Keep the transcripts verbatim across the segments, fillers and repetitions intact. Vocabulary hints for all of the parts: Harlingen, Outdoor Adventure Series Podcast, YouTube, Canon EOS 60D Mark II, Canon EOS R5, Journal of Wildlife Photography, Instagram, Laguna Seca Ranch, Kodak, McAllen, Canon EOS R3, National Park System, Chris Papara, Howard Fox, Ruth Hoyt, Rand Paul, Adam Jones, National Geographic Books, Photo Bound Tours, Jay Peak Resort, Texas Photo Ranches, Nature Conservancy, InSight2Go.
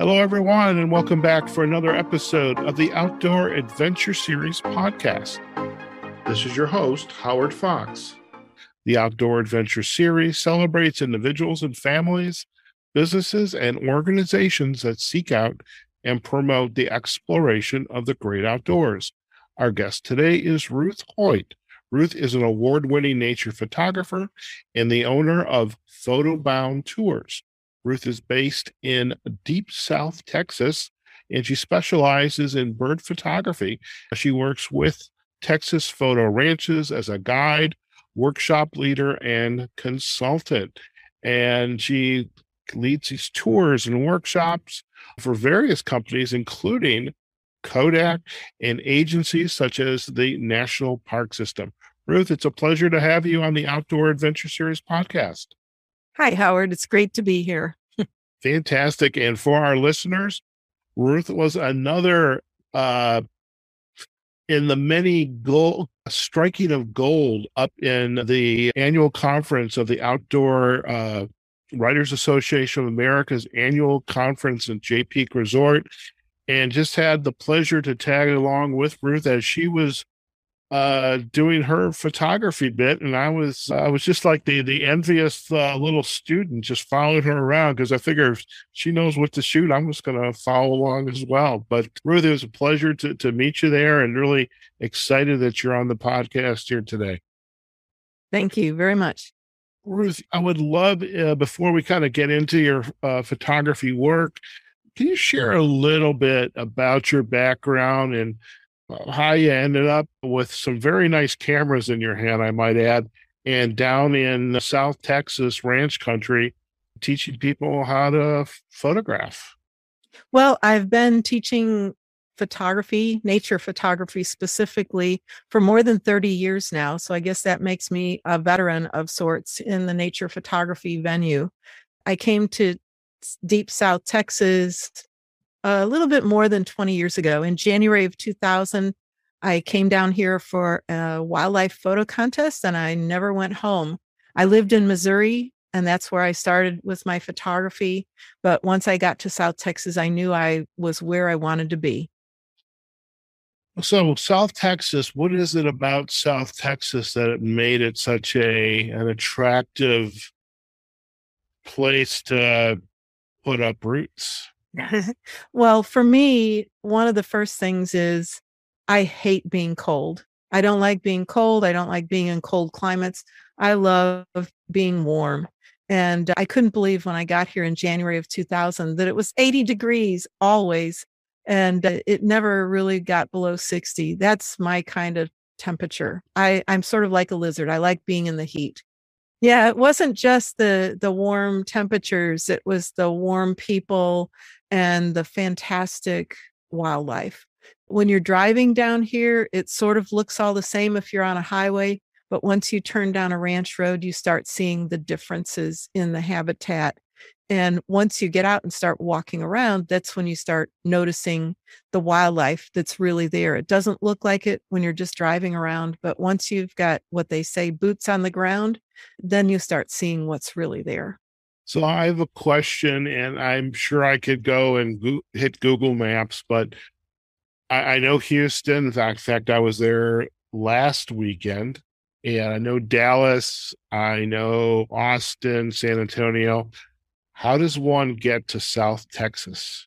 Hello, everyone, and welcome back for another episode of the Outdoor Adventure Series Podcast. This is your host, Howard Fox. The Outdoor Adventure Series celebrates individuals and families, businesses, and organizations that seek out and promote the exploration of the great outdoors. Our guest today is Ruth Hoyt. Ruth is an award-winning nature photographer and the owner of Photo Bound Tours. Ruth is based in Deep South, Texas, and she specializes in bird photography. She works with Texas Photo Ranches as a guide, workshop leader, and consultant. And she leads these tours and workshops for various companies, including Kodak and agencies such as the National Park System. Ruth, it's a pleasure to have you on the Outdoor Adventure Series podcast. Hi, Howard. It's great to be here. Fantastic. And for our listeners, Ruth was another uh, in the many gold, striking of gold up in the annual conference of the Outdoor uh, Writers Association of America's annual conference at Jay Peak Resort, and just had the pleasure to tag along with Ruth as she was Uh, doing her photography bit, and I was I was just like the the envious uh, little student, just following her around because I figure if she knows what to shoot, I'm just going to follow along as well. But Ruth, it was a pleasure to to meet you there, and really excited that you're on the podcast here today. Thank you very much, Ruth. I would love uh, before we kind of get into your uh, photography work, can you share a little bit about your background and how you ended up with some very nice cameras in your hand, I might add, and down in South Texas ranch country, teaching people how to photograph? Well, I've been teaching photography, nature photography specifically, for more than thirty years now. So I guess that makes me a veteran of sorts in the nature photography venue. I came to Deep South Texas a little bit more than twenty years ago. In January of two thousand, I came down here for a wildlife photo contest, and I never went home. I lived in Missouri, and that's where I started with my photography. But once I got to South Texas, I knew I was where I wanted to be. So South Texas, what is it about South Texas that it made it such a an attractive place to put up roots? Well, for me, one of the first things is I hate being cold. I don't like being cold. I don't like being in cold climates. I love being warm. And I couldn't believe when I got here in January of two thousand that it was eighty degrees always. And it never really got below sixty. That's my kind of temperature. I, I'm sort of like a lizard. I like being in the heat. Yeah, it wasn't just the the warm temperatures. It was the warm people and the fantastic wildlife. When you're driving down here, it sort of looks all the same if you're on a highway. But once you turn down a ranch road, you start seeing the differences in the habitat. And once you get out and start walking around, that's when you start noticing the wildlife that's really there. It doesn't look like it when you're just driving around, but once you've got what they say, boots on the ground, then you start seeing what's really there. So I have a question, and I'm sure I could go and go- hit Google Maps, but I, I know Houston. In fact, in fact, I was there last weekend, and I know Dallas, I know Austin, San Antonio. How does one get to South Texas?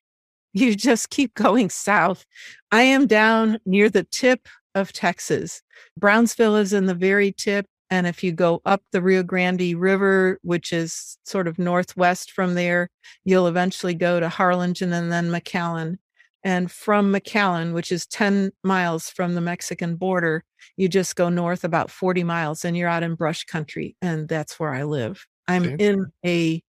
You just keep going south. I am down near the tip of Texas. Brownsville is in the very tip. And if you go up the Rio Grande River, which is sort of northwest from there, you'll eventually go to Harlingen and then McAllen. And from McAllen, which is ten miles from the Mexican border, you just go north about forty miles and you're out in brush country. And that's where I live. I'm okay. in a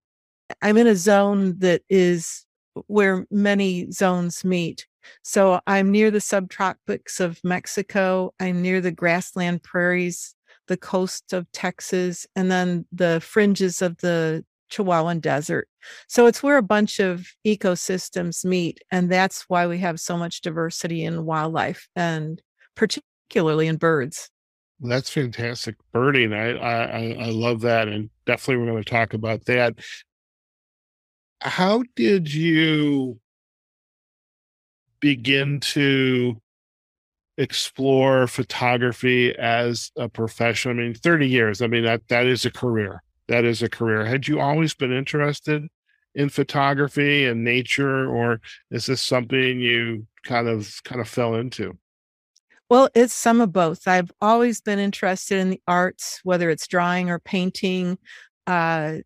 I'm in a zone that is where many zones meet. So I'm near the subtropics of Mexico. I'm near the grassland prairies, the coast of Texas, and then the fringes of the Chihuahuan Desert. So it's where a bunch of ecosystems meet. And that's why we have so much diversity in wildlife and particularly in birds. That's fantastic. Birding. I, I, I love that. And definitely we're going to talk about that. How did you begin to explore photography as a profession? I mean, thirty years, I mean, that that is a career. That is a career. Had you always been interested in photography and nature, or is this something you kind of kind of fell into? Well, it's some of both. I've always been interested in the arts, whether it's drawing or painting, uh,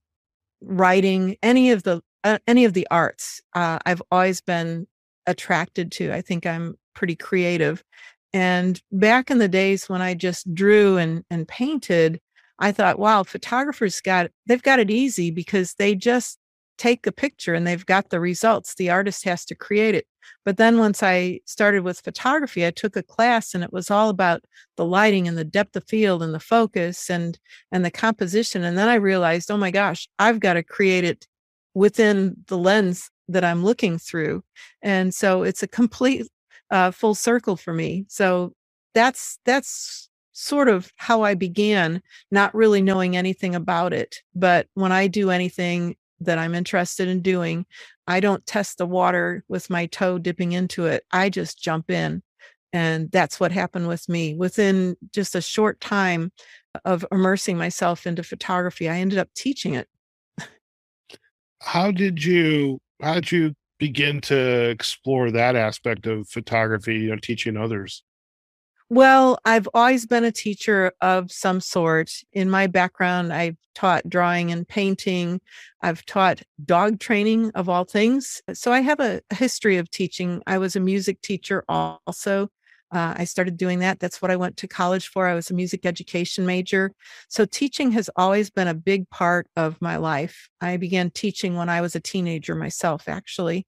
writing, any of the uh, any of the arts. Uh, I've always been attracted to. I think I'm pretty creative. And back in the days when I just drew and and painted, I thought, wow, photographers got they've got it easy because they just take a picture and they've got the results. The artist has to create it. But then once I started with photography, I took a class and it was all about the lighting and the depth of field and the focus and and the composition. And then I realized, oh my gosh, I've got to create it within the lens that I'm looking through. And so it's a complete uh, full circle for me. So that's that's sort of how I began, not really knowing anything about it. But when I do anything that I'm interested in doing, I don't test the water with my toe dipping into it. I just jump in. And that's what happened with me. Within just a short time of immersing myself into photography, I ended up teaching it. How did you, how did you begin to explore that aspect of photography, you know, teaching others? Well, I've always been a teacher of some sort. In my background, I've taught drawing and painting. I've taught dog training, of all things. So I have a history of teaching. I was a music teacher also. Uh, I started doing that. That's what I went to college for. I was a music education major. So teaching has always been a big part of my life. I began teaching when I was a teenager myself, actually.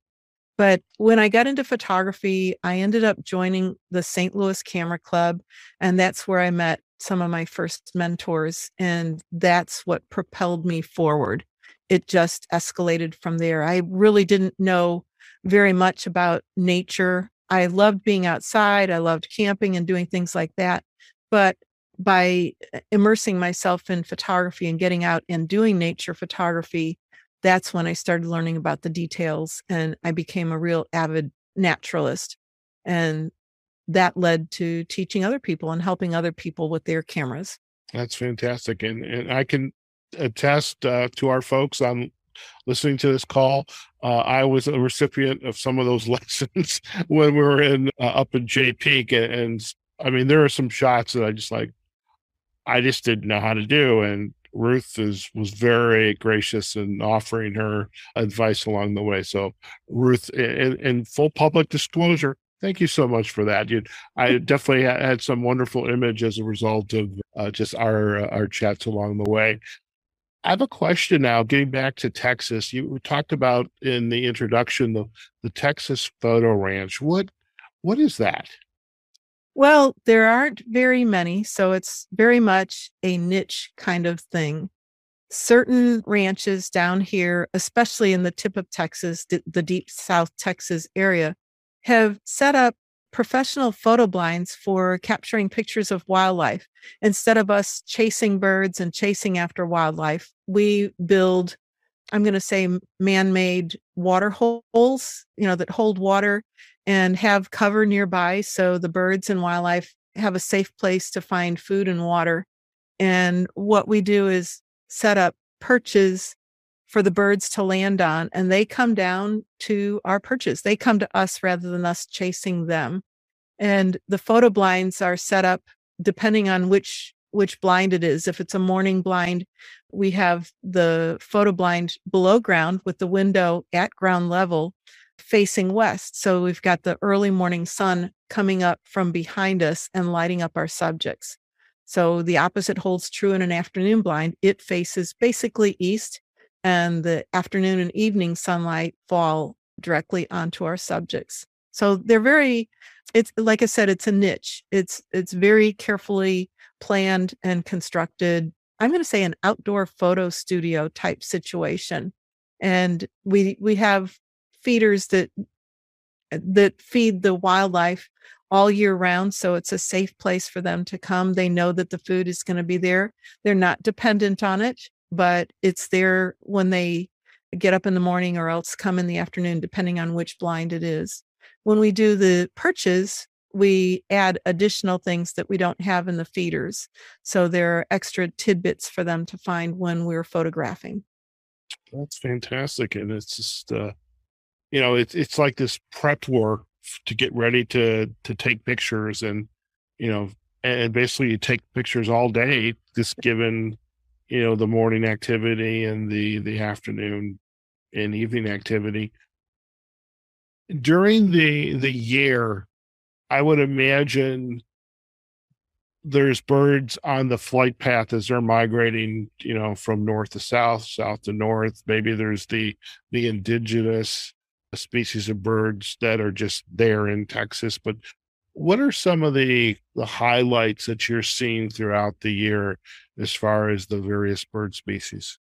But when I got into photography, I ended up joining the Saint Louis Camera Club, and that's where I met some of my first mentors, and that's what propelled me forward. It just escalated from there. I really didn't know very much about nature. I loved being outside. I loved camping and doing things like that. But by immersing myself in photography and getting out and doing nature photography, that's when I started learning about the details, and I became a real avid naturalist. And that led to teaching other people and helping other people with their cameras. That's fantastic. And and I can attest uh, to our folks on listening to this call. Uh, I was a recipient of some of those lessons when we were in uh, up in Jay Peak. And, and I mean, there are some shots that I just like, I just didn't know how to do. And Ruth is was very gracious in offering her advice along the way. So, Ruth, in, in full public disclosure, thank you so much for that. You, I definitely had some wonderful image as a result of uh, just our uh, our chats along the way. I have a question now, getting back to Texas. You talked about in the introduction the, the Texas Photo Ranch. What what is that? Well, there aren't very many, so it's very much a niche kind of thing. Certain ranches down here, especially in the tip of Texas, the deep South Texas area, have set up professional photo blinds for capturing pictures of wildlife. Instead of us chasing birds and chasing after wildlife, we build, I'm going to say, man-made water holes, you know, that hold water and have cover nearby so the birds and wildlife have a safe place to find food and water. And what we do is set up perches for the birds to land on, and they come down to our perches. They come to us rather than us chasing them. And the photo blinds are set up depending on which which blind it is. If it's a morning blind, we have the photo blind below ground with the window at ground level, facing west. So we've got the early morning sun coming up from behind us and lighting up our subjects. So the opposite holds true in an afternoon blind. It faces basically east, and the afternoon and evening sunlight fall directly onto our subjects. So they're very, it's like I said, it's a niche. It's it's very carefully planned and constructed. I'm going to say an outdoor photo studio type situation. And we we have feeders that that feed the wildlife all year round, so it's a safe place for them to come. They know that the food is going to be there. They're not dependent on it, but it's there when they get up in the morning or else come in the afternoon, depending on which blind it is. when we do the perches, we add additional things that we don't have in the feeders. So there are extra tidbits for them to find when we're photographing. That's fantastic. And it's just, uh, you know, it's it's like this prep work to get ready to to take pictures. And, you know, and basically you take pictures all day, just given, you know, the morning activity and the, the afternoon and evening activity. During the the year, I would imagine there's birds on the flight path as they're migrating, you know, from north to south, south to north. Maybe there's the the indigenous species of birds that are just there in Texas. But what are some of the, the highlights that you're seeing throughout the year as far as the various bird species?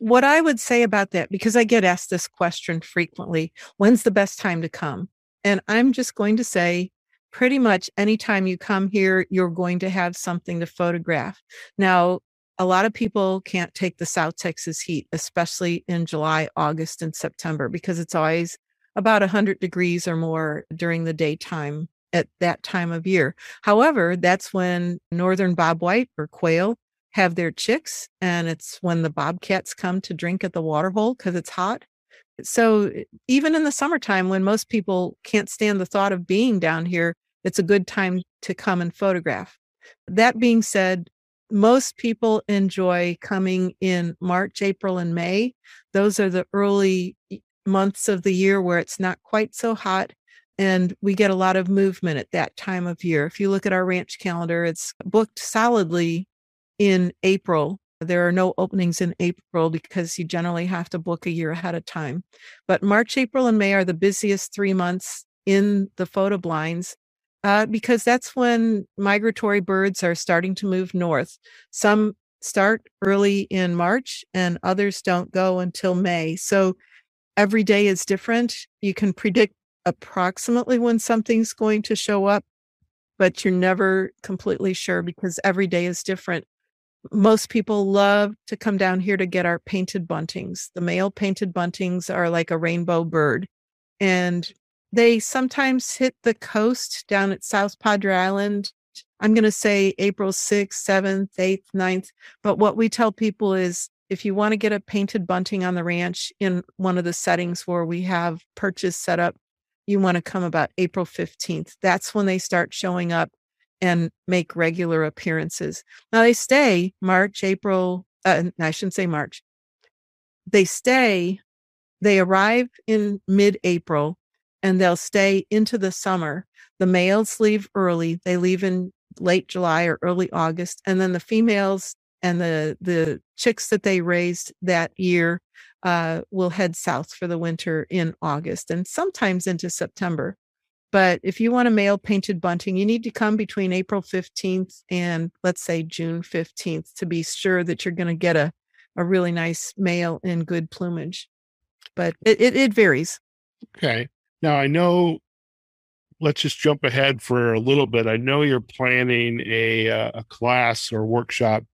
What I would say about that, because I get asked this question frequently, when's the best time to come? And I'm just going to say, pretty much anytime you come here, you're going to have something to photograph. Now, a lot of people can't take the South Texas heat, especially in July, August, and September, because it's always about one hundred degrees or more during the daytime at that time of year. However, that's when northern bobwhite or quail have their chicks, and it's when the bobcats come to drink at the waterhole because it's hot. So even in the summertime, when most people can't stand the thought of being down here, it's a good time to come and photograph. That being said, most people enjoy coming in March, April, and May. Those are the early months of the year where it's not quite so hot, and we get a lot of movement at that time of year. If you look at our ranch calendar, it's booked solidly in April. There are no openings in April because you generally have to book a year ahead of time. But March, April, and May are the busiest three months in the photo blinds uh, because that's when migratory birds are starting to move north. Some start early in March and others don't go until May. So every day is different. You can predict approximately when something's going to show up, but you're never completely sure because every day is different. Most people love to come down here to get our painted buntings. The male painted buntings are like a rainbow bird, and they sometimes hit the coast down at South Padre Island. I'm going to say April sixth, seventh, eighth, ninth. But what we tell people is if you want to get a painted bunting on the ranch in one of the settings where we have perches set up, you want to come about April fifteenth. That's when they start showing up and make regular appearances. Now they stay March, April, uh, I shouldn't say March. They stay, they arrive in mid-April, and they'll stay into the summer. The males leave early. They leave in late July or early August. And then the females and the, the chicks that they raised that year uh, will head south for the winter in August and sometimes into September. But if you want a male painted bunting, you need to come between April fifteenth and let's say June fifteenth to be sure that you're going to get a, a really nice male in good plumage. But it, it, it varies. Okay. Now I know, let's just jump ahead for a little bit. I know you're planning a uh, a class or workshop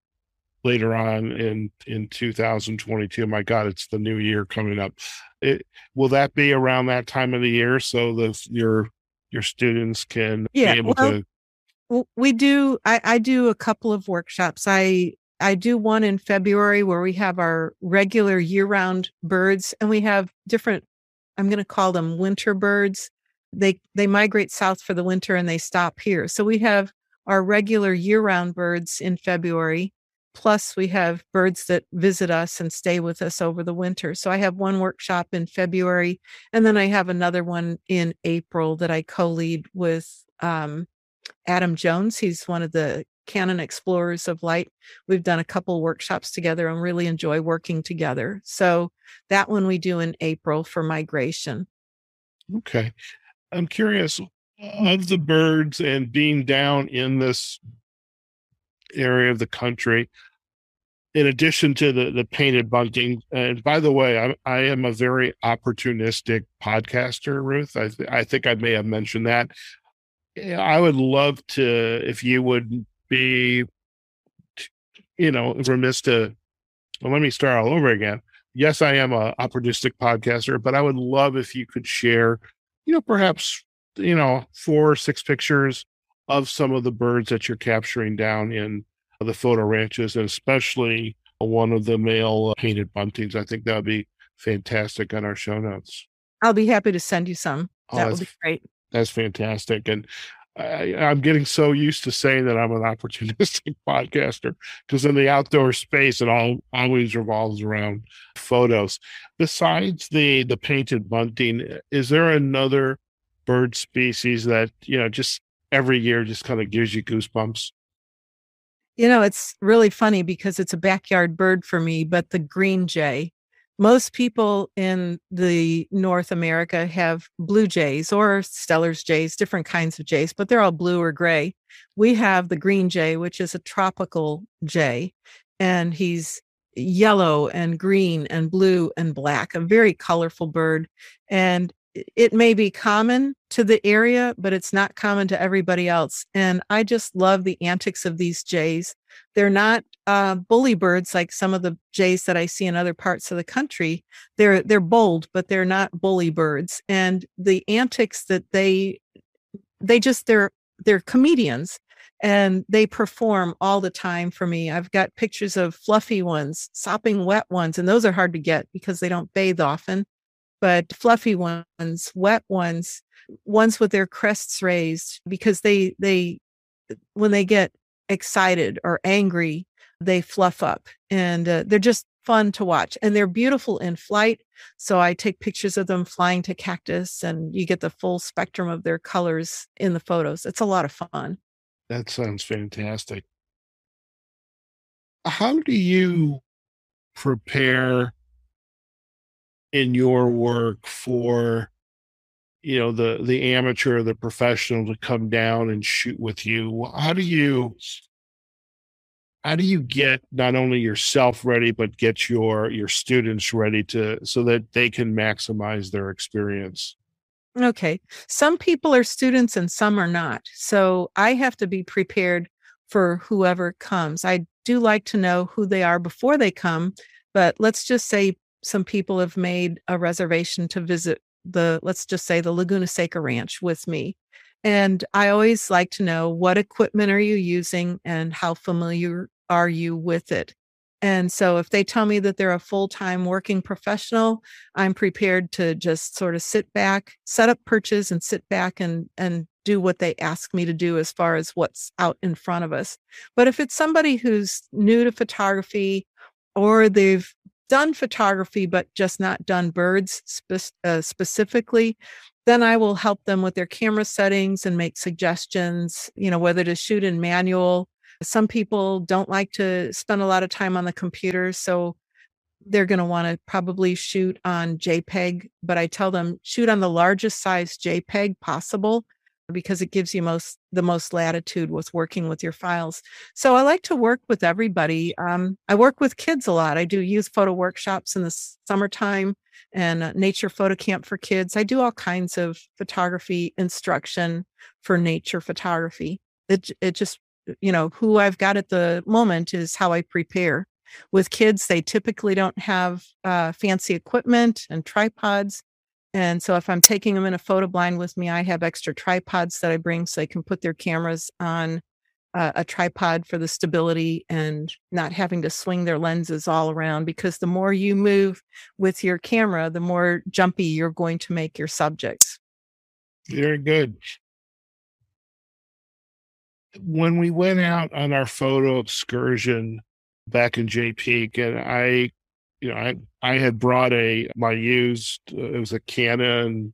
later on in, in two thousand twenty-two. My God, it's the new year coming up. It, will that be around that time of the year so the, your your students can yeah, be able well, to? We do, I, I do a couple of workshops. I, I do one in February where we have our regular year-round birds, and we have different, I'm going to call them winter birds. They, they migrate south for the winter and they stop here. So we have our regular year-round birds in February. Plus, we have birds that visit us and stay with us over the winter. So I have one workshop in February, and then I have another one in April that I co-lead with um, Adam Jones. He's one of the Canon Explorers of Light. We've done a couple workshops together and really enjoy working together. So that one we do in April for migration. Okay. I'm curious, of the birds and being down in this area of the country, in addition to the the painted bunting, and by the way, I, I am a very opportunistic podcaster, Ruth. I, th- I think I may have mentioned that. I would love to, if you would be, you know, remiss to, well, let me start all over again. Yes, I am a opportunistic podcaster, but I would love if you could share you know, perhaps, you know, four or six pictures of some of the birds that you're capturing down in the photo ranches, and especially one of the male painted buntings. I think that would be fantastic on our show notes. I'll be happy to send you some. Oh, that would be great. That's fantastic. And I, I'm getting so used to saying that I'm an opportunistic podcaster, because in the outdoor space, it all always revolves around photos. Besides the, the painted bunting, is there another bird species that, you know, just every year just kind of gives you goosebumps? You know, it's really funny because it's a backyard bird for me, but the green jay. Most people in the North America have blue jays or Stellar's jays, different kinds of jays, but they're all blue or gray. We have the green jay, which is a tropical jay, and he's yellow and green and blue and black, a very colorful bird. And it may be common to the area, but it's not common to everybody else. And I just love the antics of these jays. They're not uh, bully birds like some of the jays that I see in other parts of the country. They're they're bold, but they're not bully birds. And the antics that they they just they're they're comedians, and they perform all the time for me. I've got pictures of fluffy ones, sopping wet ones, and those are hard to get because they don't bathe often. But fluffy ones, wet ones, ones with their crests raised, because they they when they get excited or angry, they fluff up, and uh, they're just fun to watch, and they're beautiful in flight. So I take pictures of them flying to cactus, and you get the full spectrum of their colors in the photos. It's a lot of fun. That sounds fantastic. How do you prepare in your work for, you know, the, the amateur, the professional to come down and shoot with you? How do you, how do you get not only yourself ready, but get your, your students ready to, so that they can maximize their experience? Okay. Some people are students and some are not. So I have to be prepared for whoever comes. I do like to know who they are before they come, but let's just say some people have made a reservation to visit the, let's just say the Laguna Seca Ranch with me. And I always like to know, what equipment are you using and how familiar are you with it? And so if they tell me that they're a full-time working professional, I'm prepared to just sort of sit back, set up perches and sit back and, and do what they ask me to do as far as what's out in front of us. But if it's somebody who's new to photography, or they've done photography, but just not done birds spe- uh, specifically, then I will help them with their camera settings and make suggestions, you know, whether to shoot in manual. Some people don't like to spend a lot of time on the computer, so they're going to want to probably shoot on JPEG, but I tell them shoot on the largest size JPEG possible, because it gives you most the most latitude with working with your files. So I like to work with everybody. Um, I work with kids a lot. I do youth photo workshops in the summertime and uh, nature photo camp for kids. I do all kinds of photography instruction for nature photography. It it just, you know, who I've got at the moment is how I prepare. With kids, they typically don't have uh, fancy equipment and tripods. And so if I'm taking them in a photo blind with me, I have extra tripods that I bring so they can put their cameras on uh, a tripod for the stability and not having to swing their lenses all around, because the more you move with your camera, the more jumpy you're going to make your subjects. Very good. When we went out on our photo excursion back in Jay Peak, and I You know, I, I had brought a, my used, uh, it was a Canon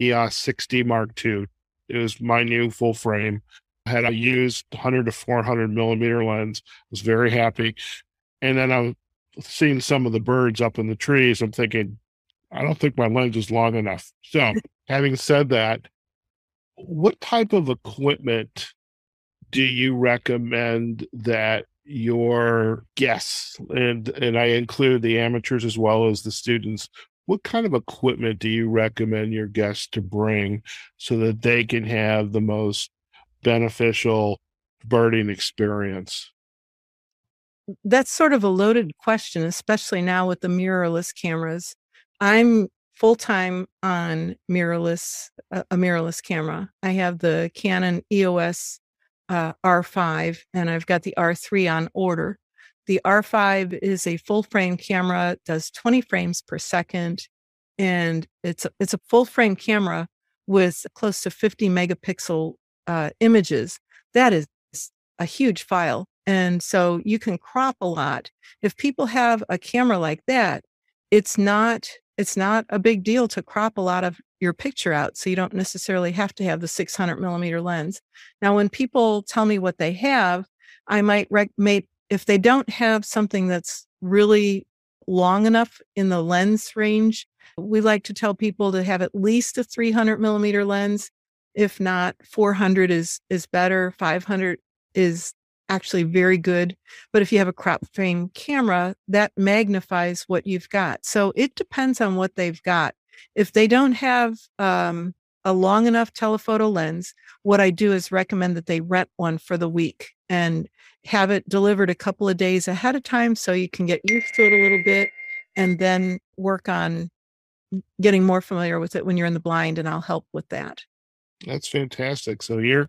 E O S sixty D Mark two. It was my new full frame. I had a used one hundred to four hundred millimeter lens. I was very happy. And then I'm seeing some of the birds up in the trees. I'm thinking, I don't think my lens is long enough. So having said that, what type of equipment do you recommend that your guests, and and I include the amateurs as well as the students, what kind of equipment do you recommend your guests to bring so that they can have the most beneficial birding experience? That's sort of a loaded question, especially now with the mirrorless cameras. I'm full time on mirrorless, uh, a mirrorless camera. I have the Canon E O S uh, R five, and I've got the R three on order. The R five is a full frame camera, does twenty frames per second, and it's a, it's a full frame camera with close to fifty megapixel uh, images. That is a huge file. And so you can crop a lot. If people have a camera like that, it's not it's not a big deal to crop a lot of your picture out. So you don't necessarily have to have the six hundred millimeter lens. Now, when people tell me what they have, I might recommend, if they don't have something that's really long enough in the lens range, we like to tell people to have at least a three hundred millimeter lens. If not, four hundred is is better. five hundred is actually very good. But if you have a crop frame camera, that magnifies what you've got. So it depends on what they've got. If they don't have um, a long enough telephoto lens, what I do is recommend that they rent one for the week and have it delivered a couple of days ahead of time so you can get used to it a little bit and then work on getting more familiar with it when you're in the blind, and I'll help with that. That's fantastic. So you're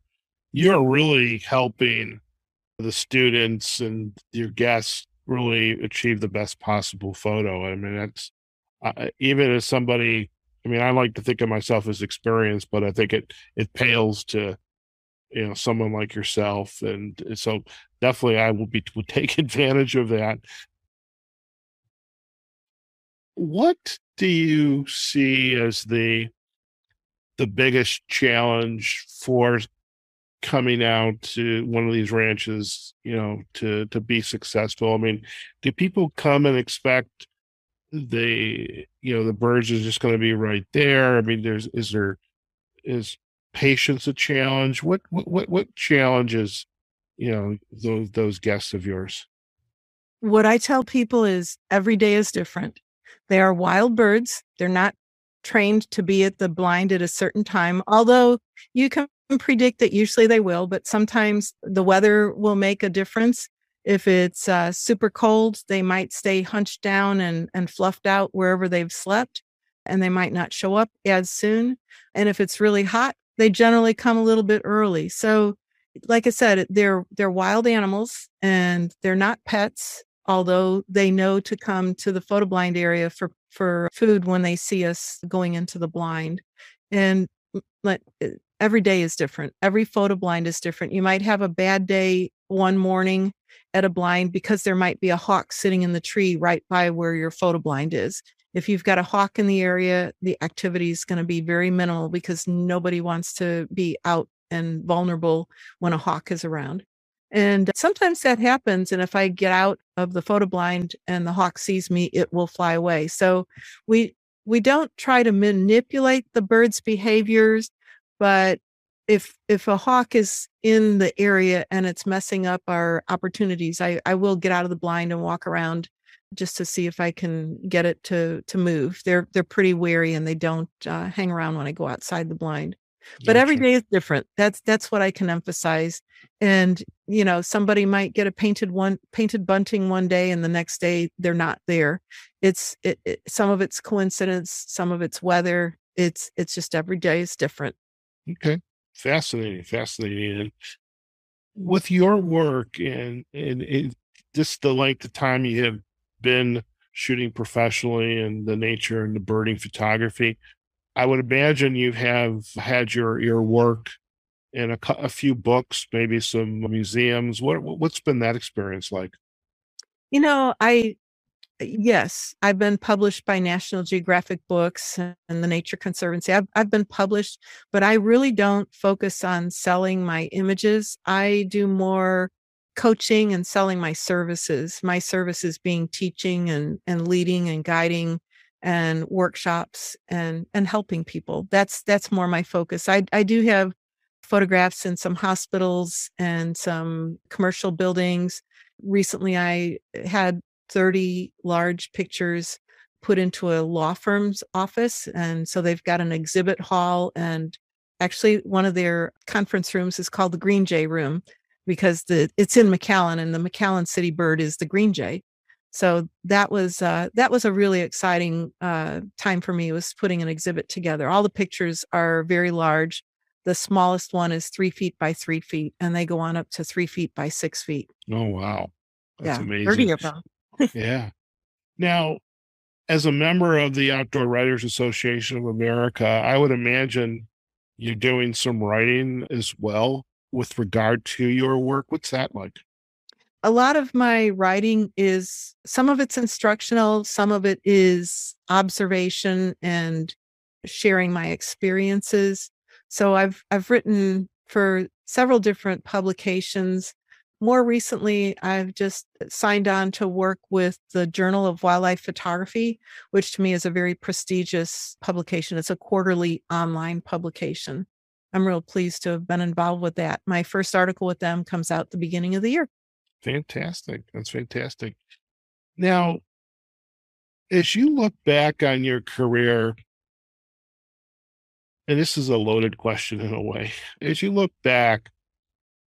you're really helping the students and your guests really achieve the best possible photo. I mean, that's uh, even as somebody, I mean, I like to think of myself as experienced, but I think it it pales to, you know, someone like yourself. And so definitely I will be will take advantage of that. What do you see as the the biggest challenge for coming out to one of these ranches, you know, to, to be successful? I mean, do people come and expect the, you know, the birds are just going to be right there? I mean, there's, is there, is patience a challenge? What, what, what, what challenges, you know, those, those guests of yours? What I tell people is every day is different. They are wild birds. They're not trained to be at the blind at a certain time, although you can predict that usually they will, but sometimes the weather will make a difference. If it's uh, super cold, they might stay hunched down and, and fluffed out wherever they've slept, and they might not show up as soon. And if it's really hot, they generally come a little bit early. So like I said, they're they're wild animals and they're not pets, although they know to come to the photo blind area for, for food when they see us going into the blind. And let, every day is different. Every photo blind is different. You might have a bad day one morning at a blind because there might be a hawk sitting in the tree right by where your photo blind is. If you've got a hawk in the area, the activity is going to be very minimal because nobody wants to be out and vulnerable when a hawk is around. And sometimes that happens. And if I get out of the photo blind and the hawk sees me, it will fly away. So we we don't try to manipulate the bird's behaviors. But if if a hawk is in the area and it's messing up our opportunities, I, I will get out of the blind and walk around just to see if I can get it to to move. They're they're pretty wary and they don't uh, hang around when I go outside the blind. But gotcha. Every day is different. That's that's what I can emphasize. And, you know, somebody might get a painted one painted bunting one day and the next day they're not there. It's it, it, some of it's coincidence, some of it's weather. It's it's just every day is different. Okay. Fascinating. Fascinating. And with your work and, and and just the length of time you have been shooting professionally and the nature and the birding photography, I would imagine you have had your, your work in a, a few books, maybe some museums. What, what's been that experience like? You know, I, yes, I've been published by National Geographic Books and the Nature Conservancy. I've, I've been published, but I really don't focus on selling my images. I do more coaching and selling my services, my services being teaching and, and leading and guiding and workshops and, and helping people. That's, that's more my focus. I, I do have photographs in some hospitals and some commercial buildings. Recently, I had thirty large pictures put into a law firm's office. And so they've got an exhibit hall, and actually one of their conference rooms is called the Green Jay Room because the, it's in McAllen, and the McAllen City bird is the Green Jay. So that was uh, that was a really exciting uh, time for me, was putting an exhibit together. All the pictures are very large. The smallest one is three feet by three feet, and they go on up to three feet by six feet. Oh, wow. That's yeah, amazing. thirty of them. Yeah. Now, as a member of the Outdoor Writers Association of America, I would imagine you're doing some writing as well with regard to your work. What's that like? A lot of my writing is, some of it's instructional, some of it is observation and sharing my experiences. So I've I've written for several different publications. More recently, I've just signed on to work with the Journal of Wildlife Photography, which to me is a very prestigious publication. It's a quarterly online publication. I'm real pleased to have been involved with that. My first article with them comes out the beginning of the year. Fantastic. That's fantastic. Now, as you look back on your career, and this is a loaded question in a way, as you look back,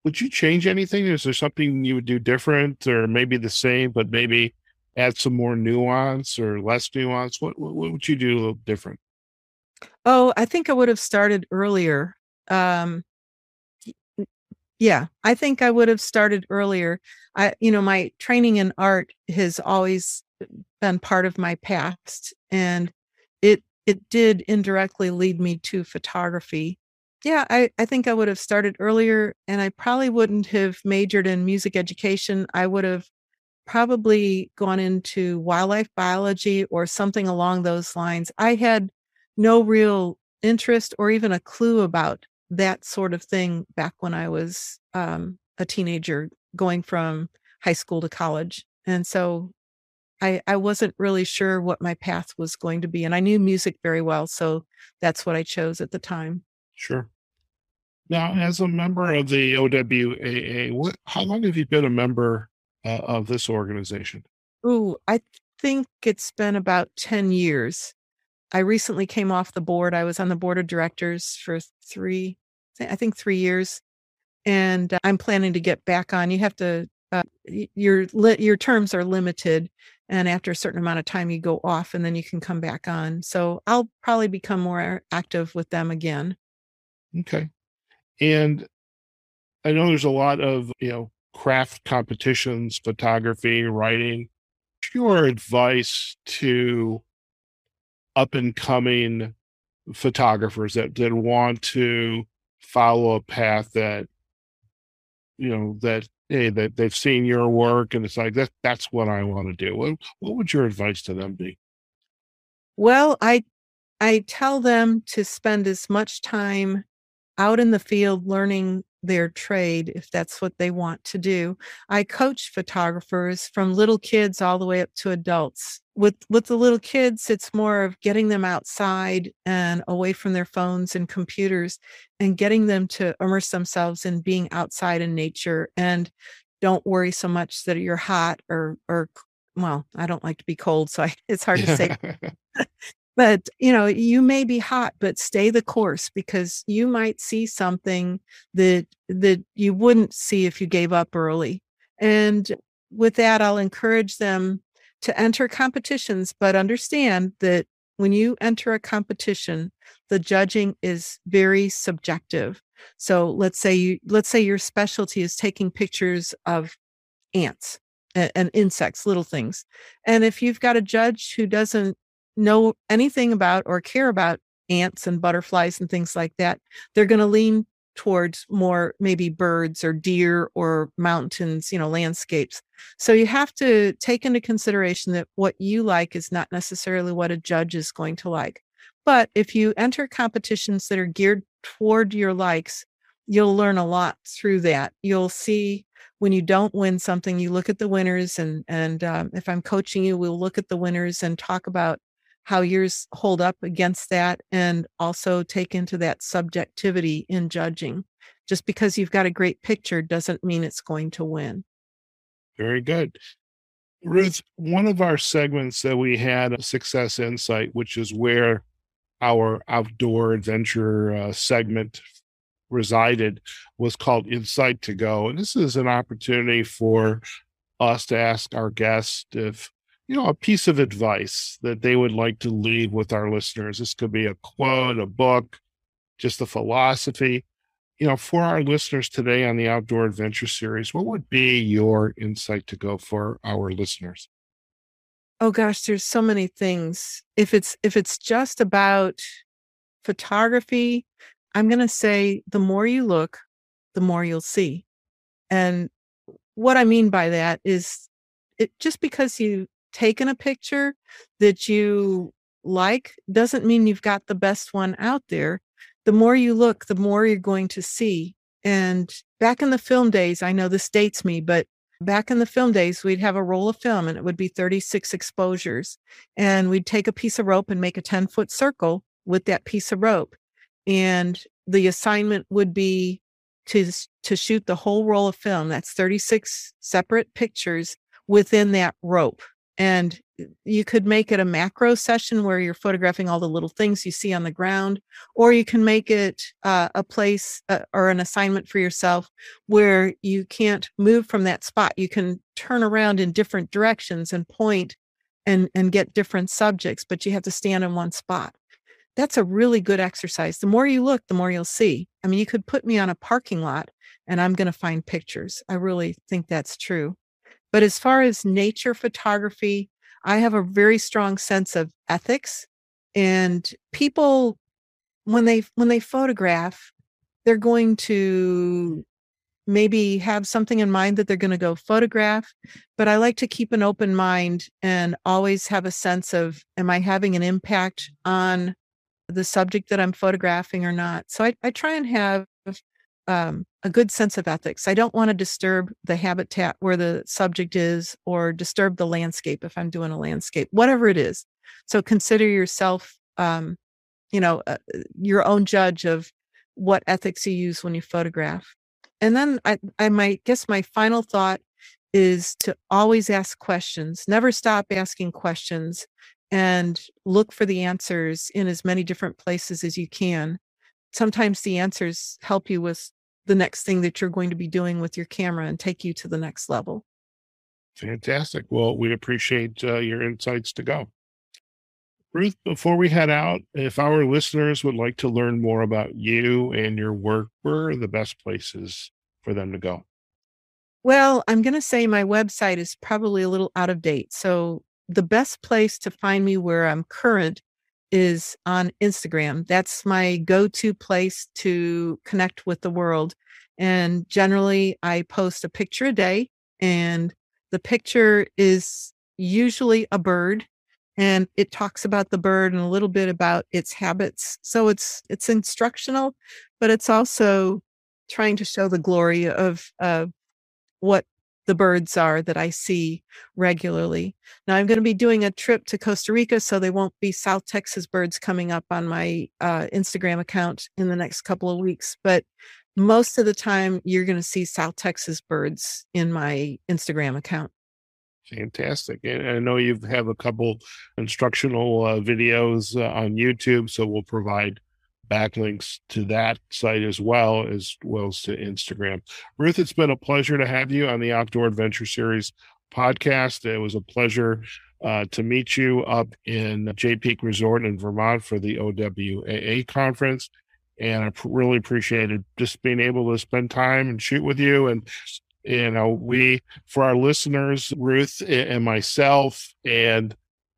would you change anything? Is there something you would do different, or maybe the same, but maybe add some more nuance or less nuance? What, what would you do a little different? Oh, I think I would have started earlier. Um, Yeah, I think I would have started earlier. I, you know, my training in art has always been part of my past, and it it did indirectly lead me to photography. Yeah, I, I think I would have started earlier, and I probably wouldn't have majored in music education. I would have probably gone into wildlife biology or something along those lines. I had no real interest or even a clue about that sort of thing back when I was um, a teenager going from high school to college. And so I, I wasn't really sure what my path was going to be. And I knew music very well. So that's what I chose at the time. Sure. Now, as a member of the O W A A, what, how long have you been a member uh, of this organization? Ooh, I think it's been about ten years. I recently came off the board. I was on the board of directors for three, I think three years, and I'm planning to get back on. You have to, uh, your your terms are limited, and after a certain amount of time, you go off, and then you can come back on. So I'll probably become more active with them again. Okay, and I know there's a lot of you know craft competitions, photography, writing. What's your advice to up and coming photographers that, that want to follow a path that, you know, that, hey, that they've seen your work and it's like, that, that's what I want to do. What, what would your advice to them be? Well, I, I tell them to spend as much time out in the field learning their trade, if that's what they want to do. I coach photographers from little kids all the way up to adults. With with the little kids, it's more of getting them outside and away from their phones and computers and getting them to immerse themselves in being outside in nature. And don't worry so much that you're hot or, or well, I don't like to be cold, so I, it's hard to say. But, you know, you may be hot, but stay the course, because you might see something that that you wouldn't see if you gave up early. And with that, I'll encourage them to enter competitions, but understand that when you enter a competition, the judging is very subjective. So let's say you let's say your specialty is taking pictures of ants and, and insects, little things. And if you've got a judge who doesn't know anything about or care about ants and butterflies and things like that, they're going to lean towards more maybe birds or deer or mountains, you know, landscapes. So you have to take into consideration that what you like is not necessarily what a judge is going to like. But if you enter competitions that are geared toward your likes, you'll learn a lot through that. You'll see when you don't win something, you look at the winners, and, and um, if I'm coaching you, we'll look at the winners and talk about how yours hold up against that, and also take into that subjectivity in judging. Just because you've got a great picture doesn't mean it's going to win. Very good. Ruth, one of our segments that we had, Success Insight, which is where our outdoor adventure uh, segment resided, was called Insight to Go. And this is an opportunity for us to ask our guests if you know, a piece of advice that they would like to leave with our listeners. This could be a quote, a book, just a philosophy. You know, for our listeners today on the Outdoor Adventure Series, what would be your insight to go for our listeners? Oh gosh, there's so many things. If it's if it's just about photography, I'm going to say the more you look, the more you'll see. And what I mean by that is it just because you've taken a picture that you like doesn't mean you've got the best one out there. The more you look, the more you're going to see. And back in the film days, I know this dates me, but back in the film days, we'd have a roll of film and it would be thirty-six exposures. And we'd take a piece of rope and make a ten-foot circle with that piece of rope. And the assignment would be to, to shoot the whole roll of film. That's thirty-six separate pictures within that rope. And you could make it a macro session where you're photographing all the little things you see on the ground, or you can make it uh, a place uh, or an assignment for yourself where you can't move from that spot. You can turn around in different directions and point and, and get different subjects, but you have to stand in one spot. That's a really good exercise. The more you look, the more you'll see. I mean, you could put me on a parking lot and I'm going to find pictures. I really think that's true. But as far as nature photography, I have a very strong sense of ethics, and people, when they when they photograph, they're going to maybe have something in mind that they're going to go photograph. But I like to keep an open mind and always have a sense of, am I having an impact on the subject that I'm photographing or not? So I, I try and have Um, a good sense of ethics. I don't want to disturb the habitat where the subject is or disturb the landscape if I'm doing a landscape, whatever it is. So consider yourself, um, you know, uh, your own judge of what ethics you use when you photograph. And then I, I might guess my final thought is to always ask questions, never stop asking questions, and look for the answers in as many different places as you can. Sometimes the answers help you with the next thing that you're going to be doing with your camera and take you to the next level. Fantastic. Well, we appreciate uh, your insights to go. Ruth, before we head out, if our listeners would like to learn more about you and your work, where are the best places for them to go? Well, I'm going to say my website is probably a little out of date. So the best place to find me where I'm current is on Instagram. That's my go-to place to connect with the world. And generally, I post a picture a day, and the picture is usually a bird, and it talks about the bird and a little bit about its habits. So it's it's instructional, but it's also trying to show the glory of uh, what the birds are that I see regularly. Now I'm going to be doing a trip to Costa Rica, so there won't be South Texas birds coming up on my uh, Instagram account in the next couple of weeks. But most of the time, you're going to see South Texas birds in my Instagram account. Fantastic. And I know you have a couple instructional uh, videos uh, on YouTube, so we'll provide backlinks to that site as well, as well as to Instagram. Ruth, it's been a pleasure to have you on the Outdoor Adventure Series podcast. It was a pleasure uh, to meet you up in Jay Peak Resort in Vermont for the O W A A conference. And I really appreciated just being able to spend time and shoot with you. And, you know, we, for our listeners, Ruth and myself and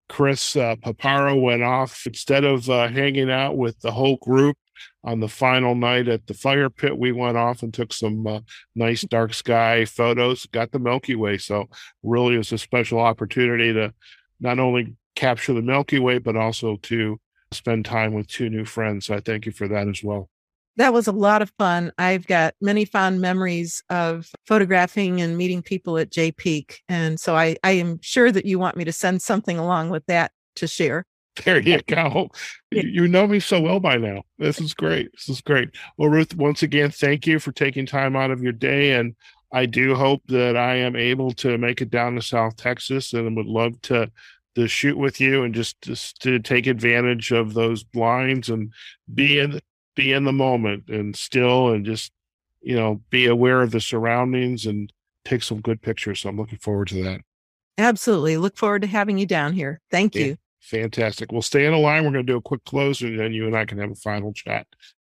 Chris uh, Papara went off. Instead of uh, hanging out with the whole group on the final night at the fire pit, we went off and took some uh, nice dark sky photos, got the Milky Way. So really it was a special opportunity to not only capture the Milky Way, but also to spend time with two new friends. So I thank you for that as well. That was a lot of fun. I've got many fond memories of photographing and meeting people at Jay Peak. And so I, I am sure that you want me to send something along with that to share. There you go. Yeah. You know me so well by now. This is great. This is great. Well, Ruth, once again, thank you for taking time out of your day. And I do hope that I am able to make it down to South Texas, and would love to to shoot with you and just, just to take advantage of those blinds and be in the be in the moment and still, and just, you know, be aware of the surroundings and take some good pictures. So I'm looking forward to that. Absolutely. Look forward to having you down here. Thank yeah. you. Fantastic. Well, stay on the line. We're going to do a quick close, and then you and I can have a final chat.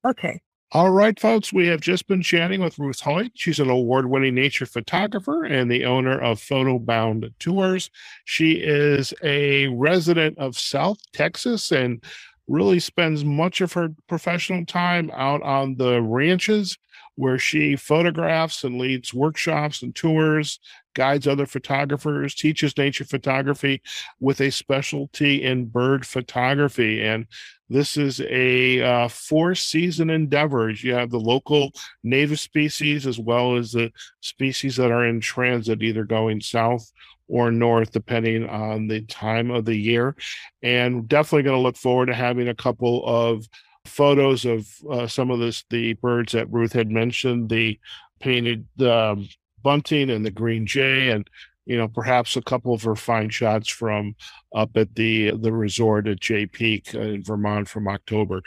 Okay. All right, folks, we have just been chatting with Ruth Hoyt. She's an award-winning nature photographer and the owner of Photo Bound Tours. She is a resident of South Texas and really spends much of her professional time out on the ranches where she photographs and leads workshops and tours, guides other photographers, teaches nature photography with a specialty in bird photography. And this is a uh, four-season endeavor. You have the local native species as well as the species that are in transit, either going south or north, depending on the time of the year. And definitely going to look forward to having a couple of photos of uh, some of this, the birds that Ruth had mentioned, the painted um, bunting and the green jay, and you know, perhaps a couple of her fine shots from up at the the resort at Jay Peak in Vermont from October.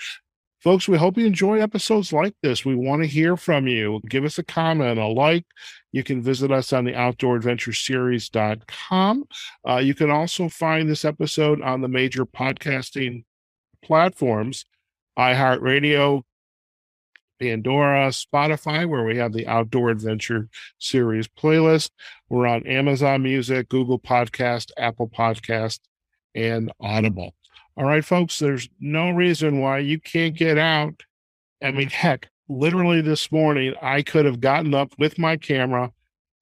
Folks, we hope you enjoy episodes like this. We want to hear from you. Give us a comment, a like. You can visit us on the outdoor adventure series dot com. Uh, you can also find this episode on the major podcasting platforms, iHeartRadio, Pandora, Spotify, where we have the Outdoor Adventure Series playlist. We're on Amazon Music, Google Podcast, Apple Podcast, and Audible. All right, folks, there's no reason why you can't get out. I mean, heck, literally this morning, I could have gotten up with my camera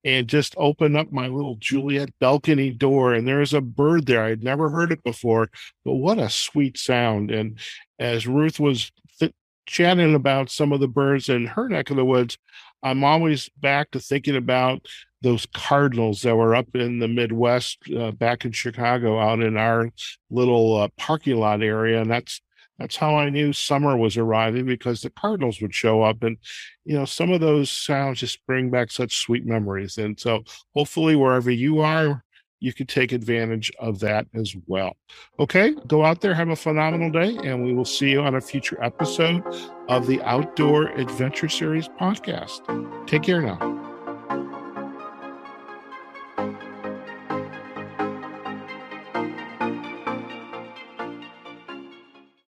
and just opened up my little Juliet balcony door, and there's a bird there. I'd never heard it before, but what a sweet sound. And as Ruth was th- chatting about some of the birds in her neck of the woods, I'm always back to thinking about those cardinals that were up in the Midwest, uh, back in Chicago, out in our little uh, parking lot area. And that's that's how I knew summer was arriving, because the cardinals would show up. And, you know, some of those sounds just bring back such sweet memories. And so hopefully wherever you are, you can take advantage of that as well. Okay, go out there, have a phenomenal day, and we will see you on a future episode of the Outdoor Adventure Series podcast. Take care now.